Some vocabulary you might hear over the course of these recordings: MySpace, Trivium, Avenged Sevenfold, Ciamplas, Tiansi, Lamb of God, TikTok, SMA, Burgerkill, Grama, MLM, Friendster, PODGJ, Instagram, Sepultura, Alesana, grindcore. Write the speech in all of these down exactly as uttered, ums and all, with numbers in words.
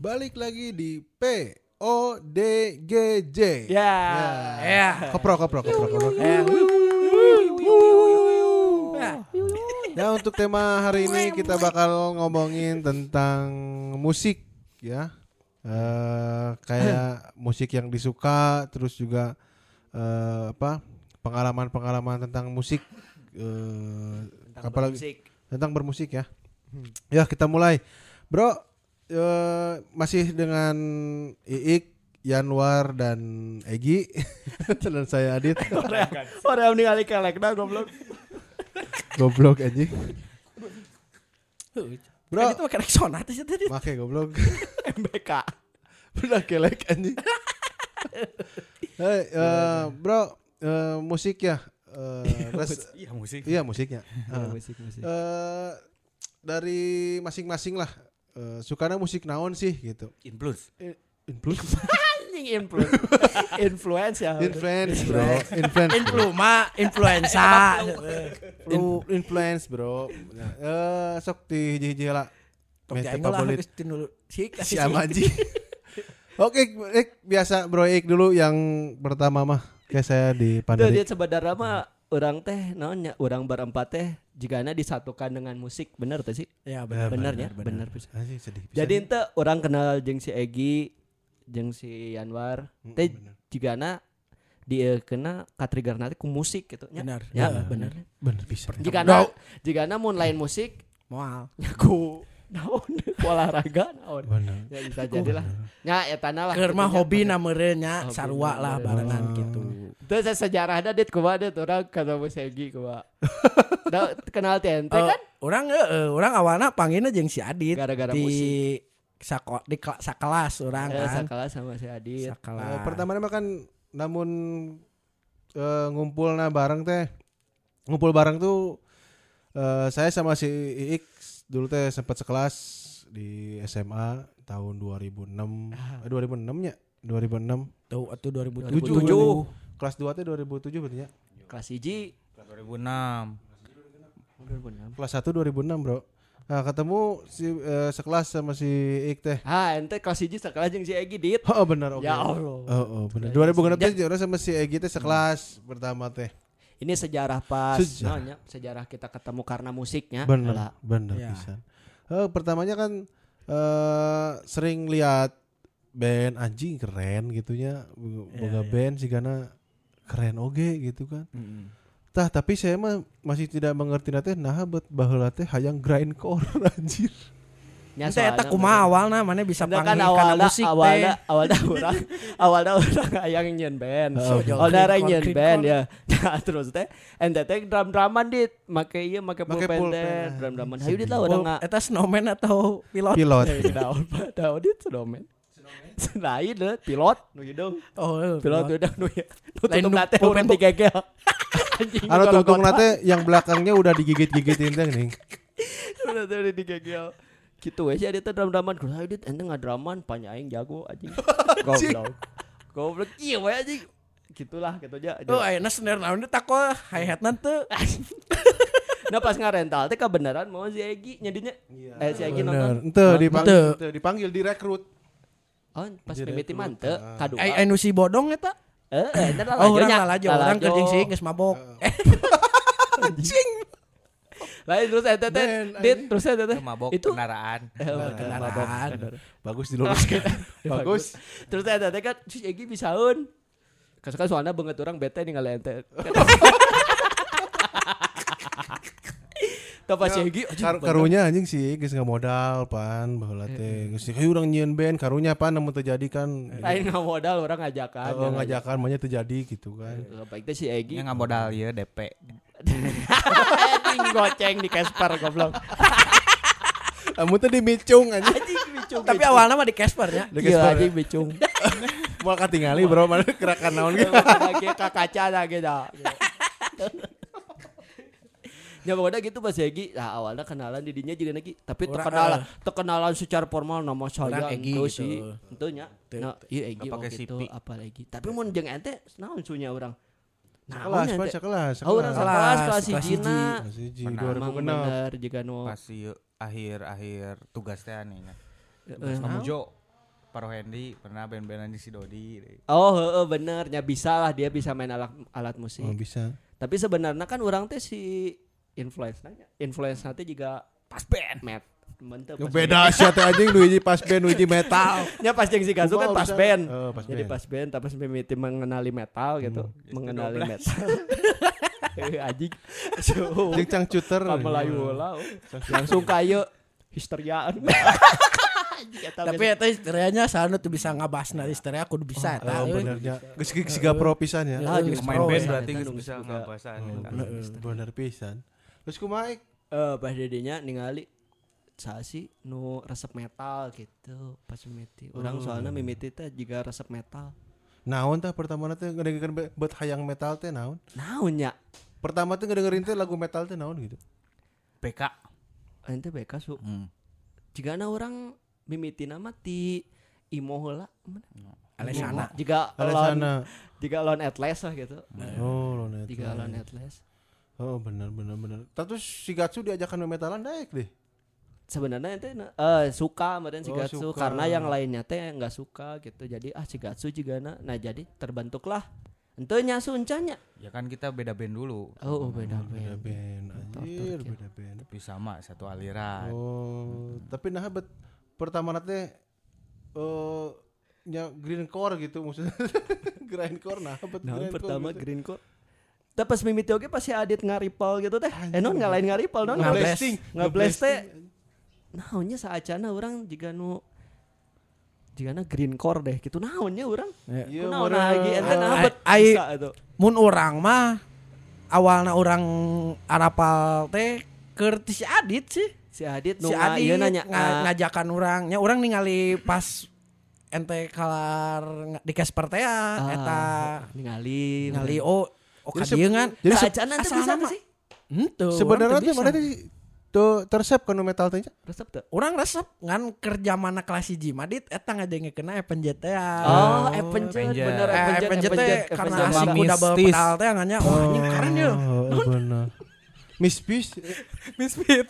Balik lagi di P O D G J. Ya. Ya. Kopro kopro kopro kopro. Nah, untuk tema hari ini kita bakal ngomongin tentang musik ya. Uh, kayak musik yang disuka, terus juga uh, apa? pengalaman-pengalaman tentang musik uh, tentang apalagi bermusik. Tentang bermusik ya. Hmm. Ya, kita mulai. Bro, Uh, masih dengan Iik, Yanwar dan Egi dan saya Adit. Orang ningali kelek dah goblok. Goblok anjing. Bro, itu kelek sonat sih tadi. Make goblok. M B K. Benar kelek anjing. Hey, uh, bro, uh, musik ya. Uh, res- iya musik. Iya musiknya. Uh, musik, musik. Uh, dari masing-masing lah. Uh, sukana musik naon sih gitu. Influence. In- influence. influence. Influence ya. Influence, bro. Influence. Influma, influenza. In- influence, bro. Eh, uh, sok di hiji-hiji lah. Meta favorit. Si Amaji. Oke, biasa bro Ik dulu yang pertama mah. Kayak saya di Pandari. Dia sebenarnya mah orang teh naonnya, orang berempat teh jigana disatukan dengan musik, bener tuh sih? Ya bener, bener, bener, bener, bener. Bisa. Ay, sedih, bisa. Jadi ente orang kenal jeung si Egi, jeung si Yanwar, mm, teh jigana dia kena katrigger nanti ku musik gitu. Bener, ya, ya, bener, bener bisa. Jigana, jigana mun lain musik, moal, ku naon olahraga naon. Ya bisa jadilah. Nya eta na lah. Keur mah hobi na meureun nya sarua lah barengan kitu. Terus sejarah ada dit kumaha dit orang ketemu Segi kumaha. Da kenal T N T uh, kan? Orang heeh, uh, orang awalna panggilna jeung si Adit. Gara-gara di musik. Sako, di kla, sakelas orang eh, kan. Sakelas sama si Adit. Sakelas. Uh, pertamanya mah kan namun uh, ngumpulna bareng teh. Ngumpul bareng tuh uh, saya sama si Iik dulu teh sempat sekelas di S M A tahun dua ribu enam. Ah. Eh, dua ribu enam nya? dua ribu enam. Tuh atau dua ribu tujuh. Kelas dua teh dua ribu tujuh berarti ya. Kelas satu kelas dua ribu enam. Kelas satu dua ribu enam, Bro. Nah, ketemu si uh, sekelas sama si Ik teh. Ah, ente kelas satu sekelas jeung si Egi dit. Heeh, oh, benar oke. Okay. Ya Allah. Heeh, oh, oh, benar. dua ribu enam teh orang sama si Egi teh sekelas hmm. pertama teh. Ini sejarah pas sejarah. Nanya, sejarah kita ketemu karena musiknya. Benar, benar pisan. Ya. Oh, pertamanya kan uh, sering lihat band anjing keren gitunya, boga yeah, band yeah. Sigana keren oge gitu kan. Mm-hmm. Tah tapi saya mah masih tidak mengerti nate nah bet baheula teh hayang grindcore anjir. Nya eta kumaha awalna maneh bisa panggil kan musik teh. Awalna awalna urang awalna urang hayang nyen band. Awalna urang nyen band ya. Nah terus teh ente teh drum-druman dit make ieu make pulpen teh drum-druman. Hayu dit lah urang eta snowman atau pilot. Pilot. Daun daun dit snowman. Lain deh, pilot, nuju dong. Oh, pilot udah nuju. Tutup nate udah digegel. Anu tutung nate yang belakangnya udah digigit-gigitin teh nih. Udah udah digegel. Gitu weh sih ada drum-druman. Ayo dit ente ngadruman panyaing jago anjing. Goblok. Goblok ieu weh anjing. Gitulah gitu aja. Oh, ayeuna snare naon teh tako hi-hatna teu. Nah pas ngarental teh kebenaran mau si Egi nyadinya. Eh si Egi nonton. Henteu dipanggil, henteu dipanggil direkrut. Oh, pas mimiti manteu kadua. Ai anu si bodong eta? Heeh, eta lah lajo. Orang kerjing sing geus mabok. Anjing. Lain terus eta teh, dit terus eta teh mabok kendaraan. Kendaraan. Bagus diluruskeun. Bagus. Terus eta teh kan si Egi bisaeun. Kasokan soalna beungeut urang bete ningali ente. Tapi si Egi karunya anjing sih geus ngamodal pan baheula teh geus hayu urang nyieun band karunya pan namun teu jadi kan lain ngamodal urang ngajakan oh ngajakan mah nya teu jadi gitu kan baik teh si Egi nya ngamodal ieu D P anjing goceng di Casper goblok amun teh di micung anjing micung tapi awalna mah di Casper nya iya anjing micung moal katingali bro mana gerakan naon ge ka kaca da ge da ya pokoknya gitu pas Egi, nah awalnya kenalan didinya jadi lagi, tapi terkenalan, terkenalan secara formal nama saya Egi gitu, tentunya, nah iya Egi gitu, apa lagi, tapi mau jeng ente, naon sunya orang, naon ente, sekelas, orang sekelas, kelas Jina, memang benar jika nu, pasti akhir-akhir tugasnya nih, tugas kamu Jo, Paro Hendy pernah band-bandan si Dodi. Oh heeh bener, nya bisa lah dia bisa main alat alat musik. Oh bisa. Tapi sebenarnya kan orang teh si influence nanya. Influence nanti juga pas band met. Mantap. Beda sia teh anjing nu hiji pas band nu hiji metal. Nya pas jeung si Gazo kan pas band. Oh, pas jadi band. Pas band tapi mimiti mengenali metal gitu, hmm, mengenali metal. Heh anjing. Jeung cangcuter. Pamelayu heula. Langsung kayu histeriaan. Tapi eta histerianya sana tuh bisa ngabasna histeria kudu bisa eta. Oh bener nya. Geus siga pro pisan ya. Main band berarti geus bisa ngabasan eta. Bener pisan. Terus kumaha ik? Eh pas dedenya ningali sasi nu resep metal gitu pas mimiti orang oh. Soalnya mimiti teh juga resep metal naon tah pertama teh ngedengerin buat hayang metal teh naon naonnya pertama teh ngedengerin teh lagu metal teh naon gitu B K ente B K su hmm. Jika na orang mimiti nama ti Imo heula Alesana jika Alesana jika Lone Atlas lah gitu oh Lone Atlas jika Lone Atlas oh benar benar benar terus si Gatsu diajakan memetalan daek deh sebenarnya teh uh, suka meren si Gatsu oh, karena yang lainnya teh enggak suka gitu. Jadi ah si Gatsu jigana. Nah jadi terbentuklah henteu nya suncanya. Ya kan kita beda band dulu. Oh, oh beda band. Beda band. Anjir, beda band. Tapi sama satu aliran. Oh, hmm. Tapi nah bet pertama teh uh, nya grindcore gitu maksudnya. Grindcore nah bet nah, grindcore. Pertama gitu. Grindcore. Tah pas mimiti oge pasti Adit ngaripal gitu teh. Eh non ngalain ngaripal non ngeblasting. Ngeblast teh naonnya saacana urang jiga nu jiga na greencore deh gitu naonnya urang yeah. Naon lagi eta nabet bisa atuh mun urang mah awalna urang arapal teh keur si Adit sih si Adit nu si ieu nanya ngajakan urang nya urang ningali pas ente kalar di Casper teh ah, eta ningali ningali oh oh kadieu kan saacana teh bisa sih henteu sebenarnya teh mana teh tuh resep kan metal teh resep tuh orang resep kan kerja mana kelas hiji madit eta ngadengekeun Avenged teh oh Avenged bener Avenged teh karena asik udah bawa pedal teh angannya oh anjing keren ya bener mistis misfit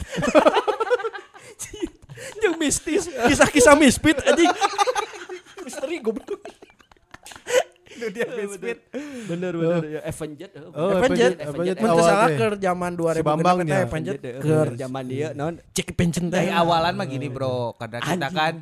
jeung mistis kisah-kisah misfit anjing misteri goblok dia misfit bener bener ya Avenged Avenged Avenged meunteu salaker zaman dua ribu teh Avenged keur zaman dia naon cek pencen teh awalan mah gini bro kada kita kan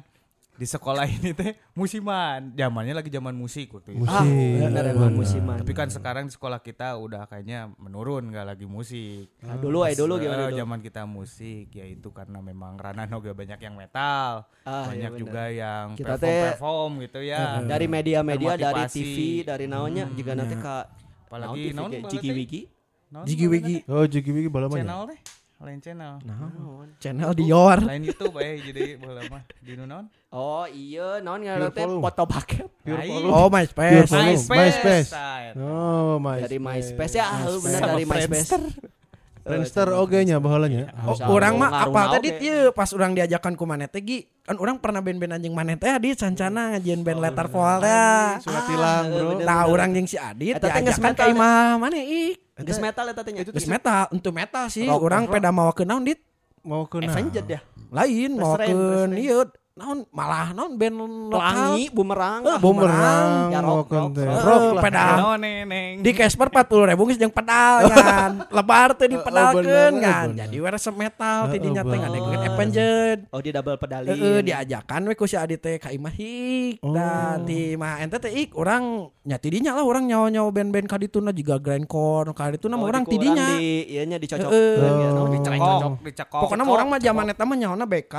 di sekolah ini teh musiman zamannya lagi zaman musik gitu ah bener emang musiman tapi kan sekarang di sekolah kita udah kayaknya menurun enggak lagi musik dulu ay dulu gimana zaman kita musik ya itu karena memang ranahna oge banyak yang metal banyak juga yang perform gitu ya dari media-media dari T V dari naonnya juga nanti ka apalagi naon Jigi-Wigi Jigi-Wigi oh Jigi-Wigi balamanya channel teh lain channel naon channel Dior lain YouTube eh jadi bola mah di naon oh iya naon ngarate foto bucket oh MySpace MySpace oh MySpace dari MySpace ya benar dari MySpace Friendster oge nya baheulanya urang mah apal teh dit ieu pas urang diajakan ku maneh teh gi kan urang pernah band-band anjing maneh teh di sancana ngajian band Letterfall teh surat tilang bro tah urang jeung si Adit diajakan ka imah maneh ik gas metal eta teh nya. Gas metal, entu metal sih. Urang peda mawakeun naon dit? Mawakeun. Avenged ya. Lain mawakeun ieu. Naon malah naon band lokal. Pelangi bumerang. Bumerang. Mawakeun teh. Peda naon neneng. Di Casper empat puluh ribu geus jeung pedal kan. Lebar teh dipedalkeun kan. Jadi we resep metal tidinya teh ngadegeun Avenged. Oh di double pedalin. Heeh diajakan we ku si Adi teh ka imah hik. Da di mah ente teh ik urang nya tidinya lah orang nyawa-nyawa band-band kadituna juga grindcore kadituna mah oh, orang tidinya di ieu nya dicocok oh. Dicerecok dicekok pokona urang mah zaman eta mah nyaona B K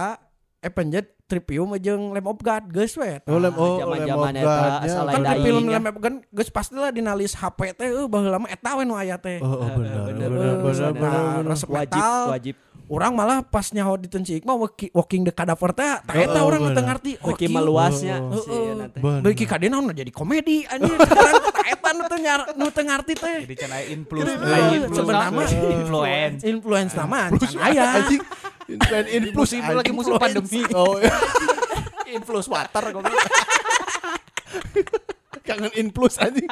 Avenged Trivium jeung Lamb of God geus we oh Lamb oh, oh, of God asal kan di film Lamb of God geus pastilah dina list H P teh eueuh baheula mah eta we nu aya teh oh bener bener bener wajib wajib orang malah pas nyaho ditun si Iqma Walking the Cadaver teh ta eta oh, urang teu ngarti oke meluasnya si eta teh beuki kadena nu jadi komedi anjir ta eta nu teu nu teu ngarti teh jadi can aya influence sebenarnya influence influence nama can aya anjing influence influence itu lagi musim pandemi oh influence water goblok jangan influence anjing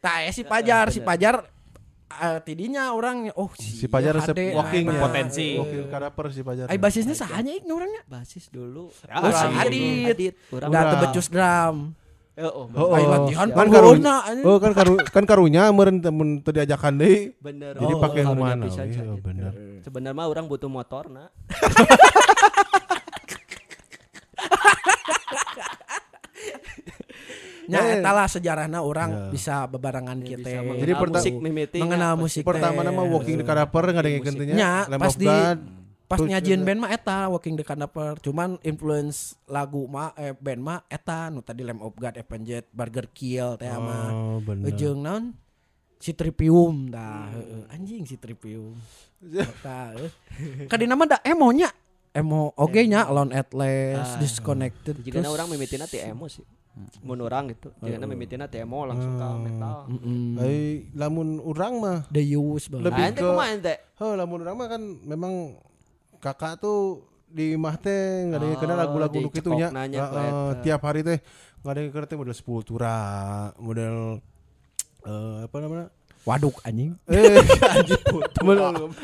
ta si Pajar si Pajar uh, tidinya orangnya oh si, si pajar resep walking ya, potensi walking karakter si pajar. Ai basisnya sahanya ik orangnya. Basis dulu. Oh, si Adit. Da tebecus drum. Oh, latihan kan karunya, oh kan karu, kan karunya meureun mun teu diajakan deui. Bener. Jadi pakai humana. Iya bener. Sebenarnya mah urang butuh motorna. Nya eta lah sejarahna urang bisa bebarengan kita. Jadi musik mimiti mengenal musik. Pertama nama walking the cadaver ngadengkeun teh nya. Lamb of God. Pas nyajian band mah eta walking the cadaver, cuman influence lagu mah eh, band mah eta nu tadi Lamb of God, Avenged, Burgerkill teh mah. Oh, jeung naon? Si Trivium tah. Hmm. Anjing si Trivium. Eta eueuh. Kadina mah da emo nya. Emo oge nya Alone Atlas, ah, Disconnected. Jigana urang mimitina ti emo sih. Mun urang gitu. Jigana mimitina ti emo langsung ka metal. Ai lamun urang mah The Use banget. Lebih ke kumaha teh? Heuh lamun urang mah kan memang kakak tuh di imah teh nggak ada yang kenal lagu-lagu nuk itu nya tiap hari teh nggak ada yang kenal teh model sepultura model uh, apa namanya waduk anjing eh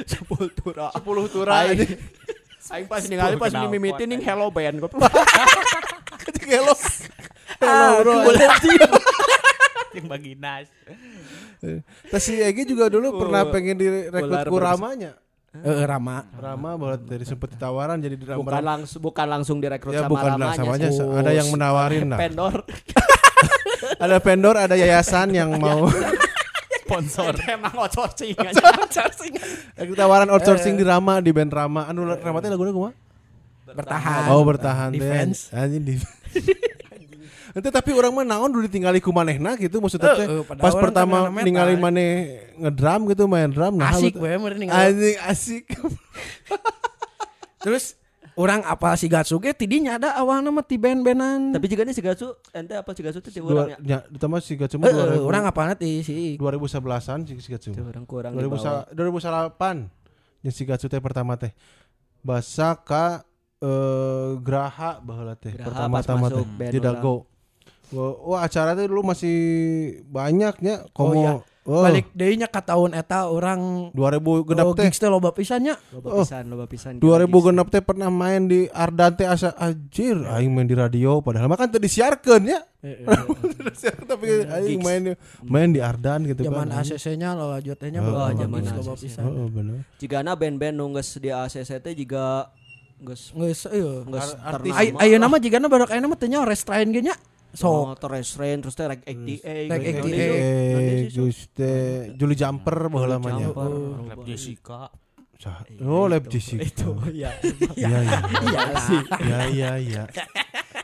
sepultura sepultura anjing aing pas ningali pas mimiti ning hello band goblok hello hello yang bagi nas tas si Egi juga dulu pernah pengen direkrut ku Ramanya. Eh Rama, Rama buat dari sempat tawaran jadi drama. Bukan langsung bukan langsung direkrut ya, sama bukan Ramanya. Oh, ada yang menawarin lah. Vendor. Ada vendor, ada yayasan yang mau sponsor. Emang outsourcing aja. Outsourcing. Ada tawaran outsourcing di Rama di band Rama. Anu Rama teh lagunya kumaha? Bertahan. Oh, bertahan deh. Anjing di. Ente tapi orang mah naon dulu ditinggali ku manehna gitu maksudnya uh, uh, pas pertama ningali maneh ngedrum gitu main drum nah asik we meureun ningali asik. Terus orang apa si Gatsu ge tidinya ada awalna mah ti band-bandan tapi jigana si Gatsu ente apa si Gatsu teh ti urang nya ditambah si Gatsu mah uh, uh, orang apana ti si dua ribu sebelasan si Gatsu dua ribu delapan nya si Gatsu teh pertama teh basa ka uh, Graha baheula teh pertama-tama teh di Dago. Wah acara itu dulu masih banyaknya komo. Oh, iya. Oh. Balik deui nya ka taun eta urang dua ribu genep teh. Gigs teh loba pisan nya. Loba pisan, loba pisan. dua ribu genep teh pernah main di Ardan teh asa anjir aing main di radio padahal mah kan teu disiarkeun nya. Heeh. Tapi aing main main di Ardan gitu kan. Zaman A C C-nya loba jot teh nya loba pisan. Heeh bener. Jigana band-band nu geus di A C C teh jiga geus geus ieu geus ternama. Ayeuna mah jigana badak ayeuna mah teh nya restrain ge nya. So, oh, restrain terus teh rek delapan puluh delapan just teh Juli Jumper baheula mah nya. Lab Jessica. Oh, Lab Jessica. Itu ya. Iya iya. Iya iya iya.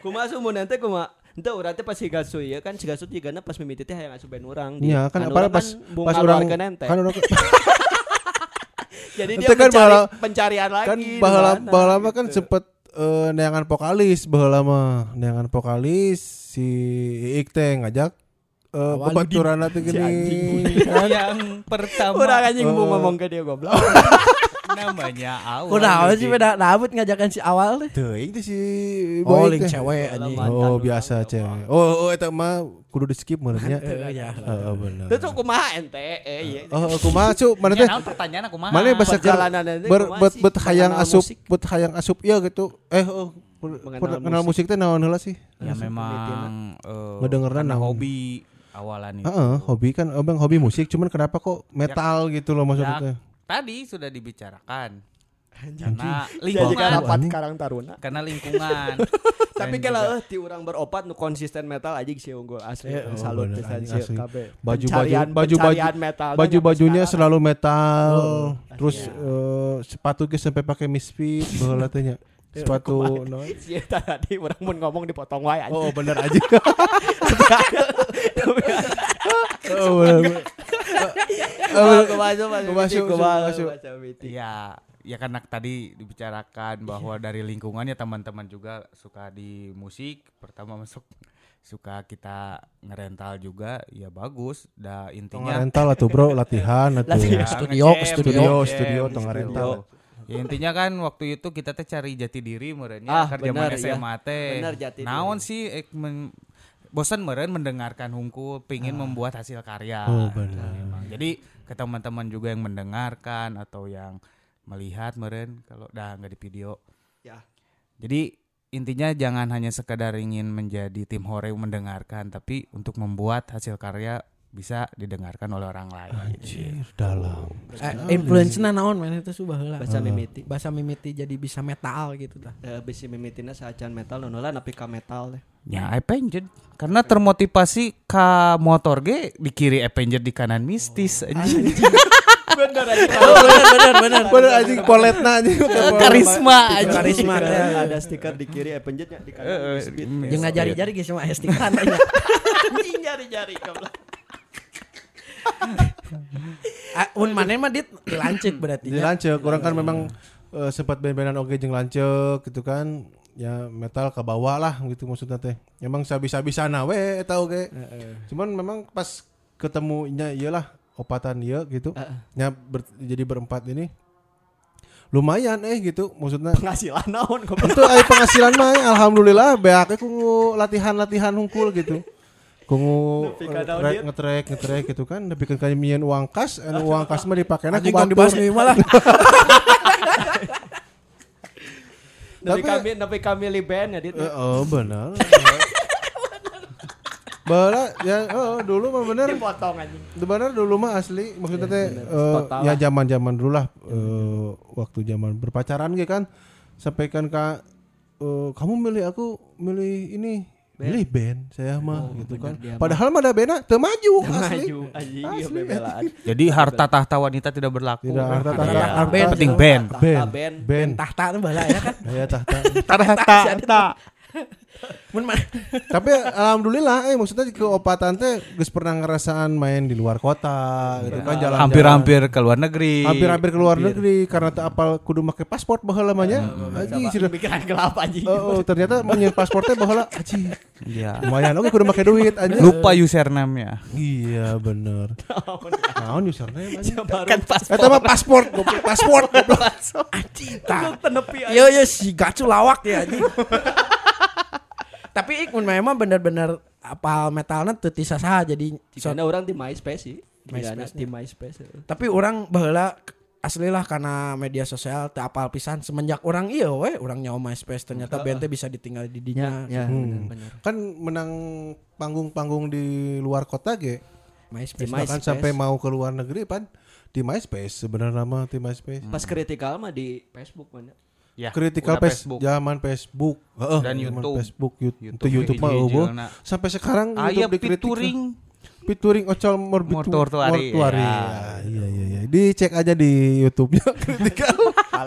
Kumaha sumun ente kumaha? Ente urang teh pas si Gatsu ieu kan si Gatsu jigana pas mimiti teh hayang asup ben urang. Iya kan apal pas pas urang kan urang. Jadi dia kan mencari bahala, pencarian lagi. Kan bahala bahala mah kan sempet uh, neangan vokalis bahala mah neangan vokalis si Iik teh ngajak uh, pembaturan atau gini. Yang pertama urang anjing uh, mau ngomong ke dia goblok. Namanya Awal. Kunaon sih beda rambut ngajakan si Awal teh. Teuing teh si boy teh. Oh, cewek anjing. Oh, biasa cewek. Oh, oh eta mah kudu di-skip menurutnya. Iya. Heeh, bener. Teu kumaha ente? Eh, iya. Oh, kumaha cu? Mana teh? Mana pertanyaanna kumaha? Mana basa jalanan teh? Bet bet hayang asup, bet hayang asup ieu gitu. Eh, oh, kenal musik teh naon heula sih? Ya memang eh ngedengeran hobi awalan itu. Heeh, hobi kan abang hobi musik, cuman kenapa kok metal gitu loh maksudnya? Tadi sudah dibicarakan karena lingkungan rapat Karang Taruna karena lingkungan. Tapi kalau ti urang beropat nu konsisten metal aja si unggul asli salut pisan si K B. Baju-baju baju-baju baju-bajunya selalu metal. Terus sepatu ge sampai pakai misfit baheula teh nya. Sepatu non. Si eta tadi urang mun ngomong dipotong wae aja. Oh bener aja. Oh bener. Gue masuk, gue masuk, ya, ya karena tadi dibicarakan bahwa dari lingkungannya teman-teman juga suka di musik. Pertama masuk suka kita ngerental juga, ya bagus. Dah intinya ngerental atau bro latihan atau studio, studio, studio, tengah rental. Ya intinya kan waktu itu kita teh cari jati diri, murahnya kerja mana S M A teh. Naon sih? bosan meren mendengarkan hungkul, pingin ah. membuat hasil karya. Oh, benar. Jadi ke teman-teman juga yang mendengarkan atau yang melihat meren kalau dah nggak di video. Ya. Jadi intinya jangan hanya sekadar ingin menjadi tim hore mendengarkan, tapi untuk membuat hasil karya bisa didengarkan oleh orang lain. Anjir, gitu. Dalam. Eh, influence-na naon men itu subah heula. Bahasa mimiti. Bahasa mimiti jadi bisa metal gitu tah. Heeh, bisa mimitina saacan metal nu heula nepi ka metal teh. Ya, Avenged. Karena termotivasi ka motor ge di kiri Avenged di kanan mistis anjing. Bener aja. Bener bener bener anjing poletna anjing. Karisma anjing. Karisma ada stiker di kiri Avenged-nya di kanan mistis. Jeung ngajari-jari ge semua stikeran anjing. Anjing jari-jari goblok. Un manen mah dit dilancek berarti. Dilancek, orang kan memang uh, sempat ben-benan oge jeung lancek gitu kan. Ya metal kebawa lah gitu maksudna teh. Memang sabis-sabisana we eta oge. Uh-uh. Cuman memang pas ketemunya iyalah opatan ieu gitu. Uh-uh. Ya ber, jadi berempat ini. Lumayan eh gitu maksudnya penghasilan naon itu ay penghasilan mah alhamdulillah beak ku latihan-latihan hungkul gitu. Kungu ngetrek ngetrek ngetrek gitu kan tapi kan kalian uang kas uang kas mah dipakainya ku bantu malah tapi kami tapi kami liban ya dit oh benar benar ya oh dulu mah benar dipotong anjing benar dulu mah asli maksudnya teh ya zaman-zaman dulu lah waktu zaman berpacaran ge kan sampai kan ka kamu milih aku milih ini Ben. Milih band saya mah oh, gitu kan. Padahal mah ada band teu maju asli. Asli, asli. Jadi harta tahta wanita tidak berlaku. Tidak harta tahta. Yang penting band. Band. Band tahta teh baheula ya kan. Aya tahta. Tahta. Tapi alhamdulillah eh maksudnya ke opatan teh geus pernah ngerasaan main di luar kota gitu kan jalan-jalan. Hampir-hampir ke luar negeri. Hampir-hampir ke luar negeri karena teu apal kudu make paspor baheula mah nya. Anjing sireup pikiran gelap anjing. Oh, ternyata menyeun paspor teh baheula anjing. Iya. Lumayan oke kudu make duit anjing. Lupa username-nya. Iya bener. Naon username anjing? Kan paspor. Eta mah paspor, goblok paspor goblok. Anjing. Yo yo si gacu lawak ya anjing. Tapi ikmun memang benar-benar apa metalnya tuh tisa sah jadi. Karena so, orang di MySpace sih. MySpace di MySpace. Tapi orang baheula aslilah karena media sosial tak apal pisan semenjak orang iya we orang nyawa MySpace ternyata band teh bisa ditinggal di dinya. Ya, ya, hmm. Kan menang panggung-panggung di luar kota ge. MySpace. Bahkan sampai mau ke luar negeri pan di MySpace sebenarnya mah di MySpace. Hmm. Pas kritikal mah di Facebook mana? Ya, kritikal pes- Facebook. Zaman Facebook, heeh, dan YouTube. Facebook, YouTube, YouTube, YouTube mah eueuh. Sampai sekarang YouTube dikritik. Featuring featuring Ocol Morbid Mortuari. Iya, iya, iya. Dicek aja di YouTube-nya kritikal.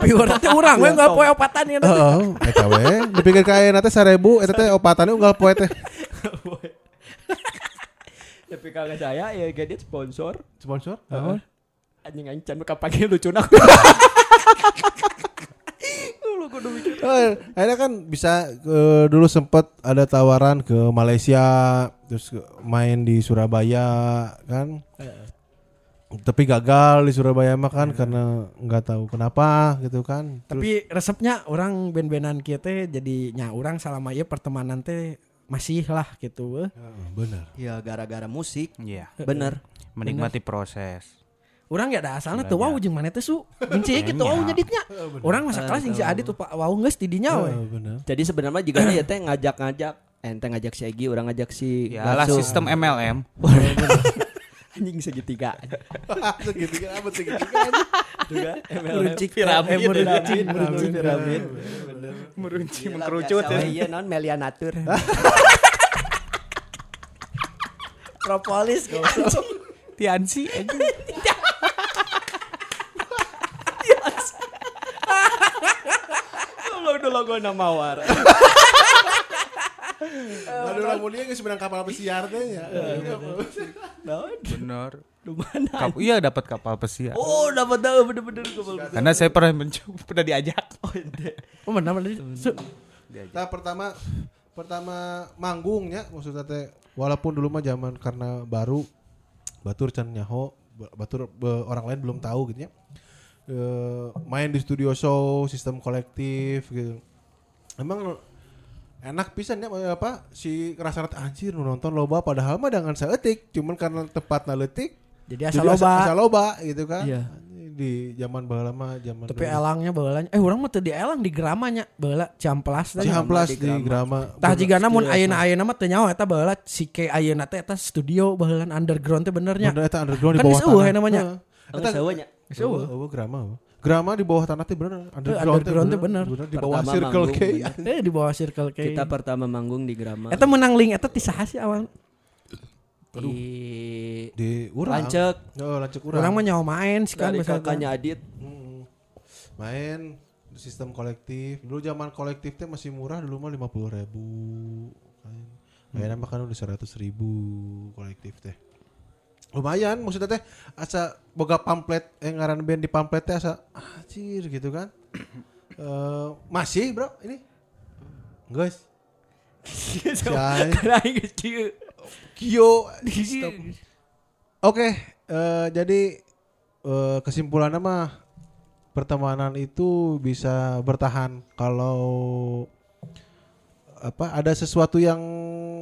Piwara teh urang we unggal poe opatan ieu teh. Heeh, eta we. Dipikir ka ayeuna teh seribu eta teh opatan unggal poe teh. Tapi kalau saya ya gadget sponsor, sponsor? Heeh. Anjing ancan mah kapake lucuna. Akhirnya kan bisa uh, dulu sempat ada tawaran ke Malaysia terus ke, main di Surabaya kan uh. tapi gagal di Surabaya mah kan uh. karena nggak tahu kenapa gitu kan terus, tapi resepnya orang ben-benan kita jadinya orang selama ya pertemanan teh masih lah gitu uh, benar ya gara-gara musik ya benar menikmati bener. Proses orang gak ada asalnya tuh wow jeung maneh teh su jeung cie kitu wow nya ditnya. Urang masa kelas jeung si Adit tuh wow geus di dinya we. Jadi sebenarnya jigana ya teh ngajak-ngajak, ente ngajak si Egi, urang ngajak si Yalah sistem M L M. Anjing segitiga. Segitiga apa segitiga? Juga M L M piramid, meruncing, meruncing piramid. Bener. Meruncing mengkerucut ya. Iya naon melianatur. Propolis goblok. Tiansi anjing. Logo nama war. Lalu lamunnya geus menang kapal pesiar teh ya. Naon? Benar. Lu mana? Iya dapat kapal pesiar. Oh, dapat dapat bener-bener kapal pesiar. Karena saya pernah mencoba, pernah diajak. Oh, ente. Oh, mana mana diajak. Nah, pertama pertama manggungnya maksudnya teh walaupun dulu mah zaman karena baru batur can nyaho, batur orang lain belum tahu gitu ya. Uh, main di studio show sistem kolektif gitu. Emang enak pisan ya apa si rasa anjir nu nonton loba padahal mah dengan saeutik cuman karena tempatna leutik jadi asal loba asal loba gitu kan iya. Di zaman baheula mah zaman tapi dulu. Elangnya baheula eh urang mah teu di elang di Grama nya baheula Ciamplas teh Ciamplas di Grama tah jigana mun ayeuna-ayeuna mah teu nyaho eta baheula si ke ayeuna teh eta studio baheulan underground teh benernya bener eta underground di bawah tanah kan namanya eta eueuh nya eueuh Grama Grama di bawah tanah teh bener underground teh bener, bener. bener. Di bawah Circle K eh di bawah Circle K kita pertama manggung di Grama eta menang link eta ti saha sih awal di di urang lancek oh lancek urang urang mah nyaho main sih kan misalnya Adit hmm. main sistem kolektif dulu zaman kolektif teh masih murah dulu mah lima puluh ribu kan ayeuna mah kan udah seratus ribu kolektif teh lumayan maksudnya teh asa boga pamflet eh ngaran band di pamflet teh asa anjir ah, gitu kan e, masih bro ini guys kio kio oke jadi uh, kesimpulannya mah pertemanan itu bisa bertahan kalau apa ada sesuatu yang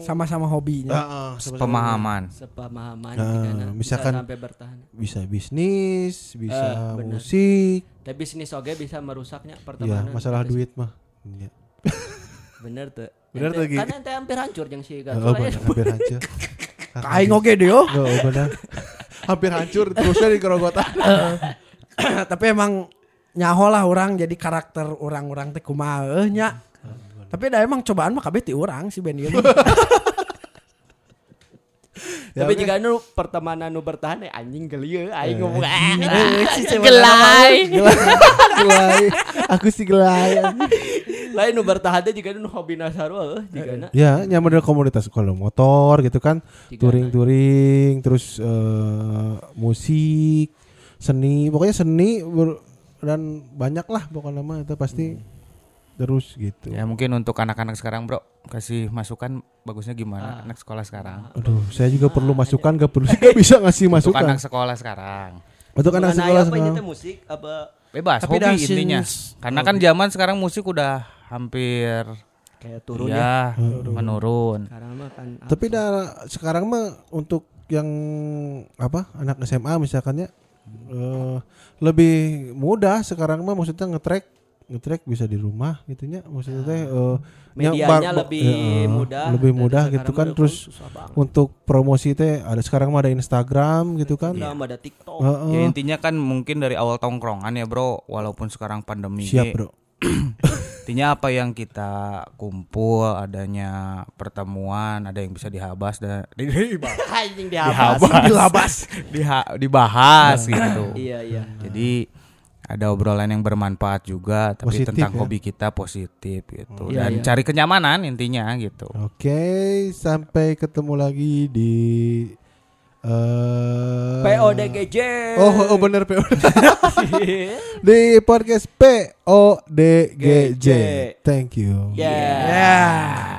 sama-sama hobinya, uh, uh, sama-sama pemahaman, sepemahaman, uh, misalkan bisa sampai bertahan, bisa bisnis, bisa uh, musik, tapi bisnis oge bisa merusaknya pertemanan. Ya, masalah terus. Duit mah, ya. Bener tuh, bener tuh gitu. Karena ente hampir hancur yang sih kan, oh, hampir hancur, kain oge deh yo, bener, hampir hancur terusnya di kerogotan. Tapi emang nyaho lah orang jadi karakter orang-orang teh kumaha nya. Tapi dah emang cobaan mah kabeh ti urang si band ieu. Tapi jika nu pertemanan nu bertahan anjing gelieu aing ngomong ah gelai. Gelai. Aku si gelai. Lain nu bertahan teh jika nu hobi nasarwa heuh jigana. Ya, nya model komunitas kalau motor gitu kan, touring-touring terus uh, musik, seni, pokoknya seni ber- dan banyak lah pokoknya mah itu pasti hmm. terus gitu. Ya mungkin untuk anak-anak sekarang bro kasih masukan bagusnya gimana ah. anak sekolah sekarang. Aduh, saya juga ah, perlu masukan, nggak perlu juga bisa ngasih masukan. Untuk anak sekolah sekarang. Untuk anak sekolah sekarang. Apa itu musik apa bebas tapi hobi intinya. Karena hobi. Kan zaman sekarang musik udah hampir kayak turun ya, ya menurun. Kan tapi dah sekarang mah untuk yang apa anak S M A misalkannya hmm. uh, lebih mudah sekarang mah maksudnya nge-track ngetrack bisa di rumah gitunya maksudnya teh uh, medianya bar, lebih uh, mudah lebih mudah gitu kan terus untuk promosi teh ada sekarang mah ada Instagram gitu kan ya, ada TikTok uh, uh. Ya intinya kan mungkin dari awal tongkrongan ya bro walaupun sekarang pandemi siap bro intinya apa yang kita kumpul adanya pertemuan ada yang bisa dihabas dan dihabas dihabas dibahas gitu iya iya jadi ada obrolan yang bermanfaat juga tapi positif, tentang ya? Hobi kita positif gitu oh, dan iya, iya. Cari kenyamanan intinya gitu. Oke, sampai ketemu lagi di uh, P O D G J. Oh, oh benar P O D G J. Di podcast P O D G J. Thank you. Yeah. Yeah.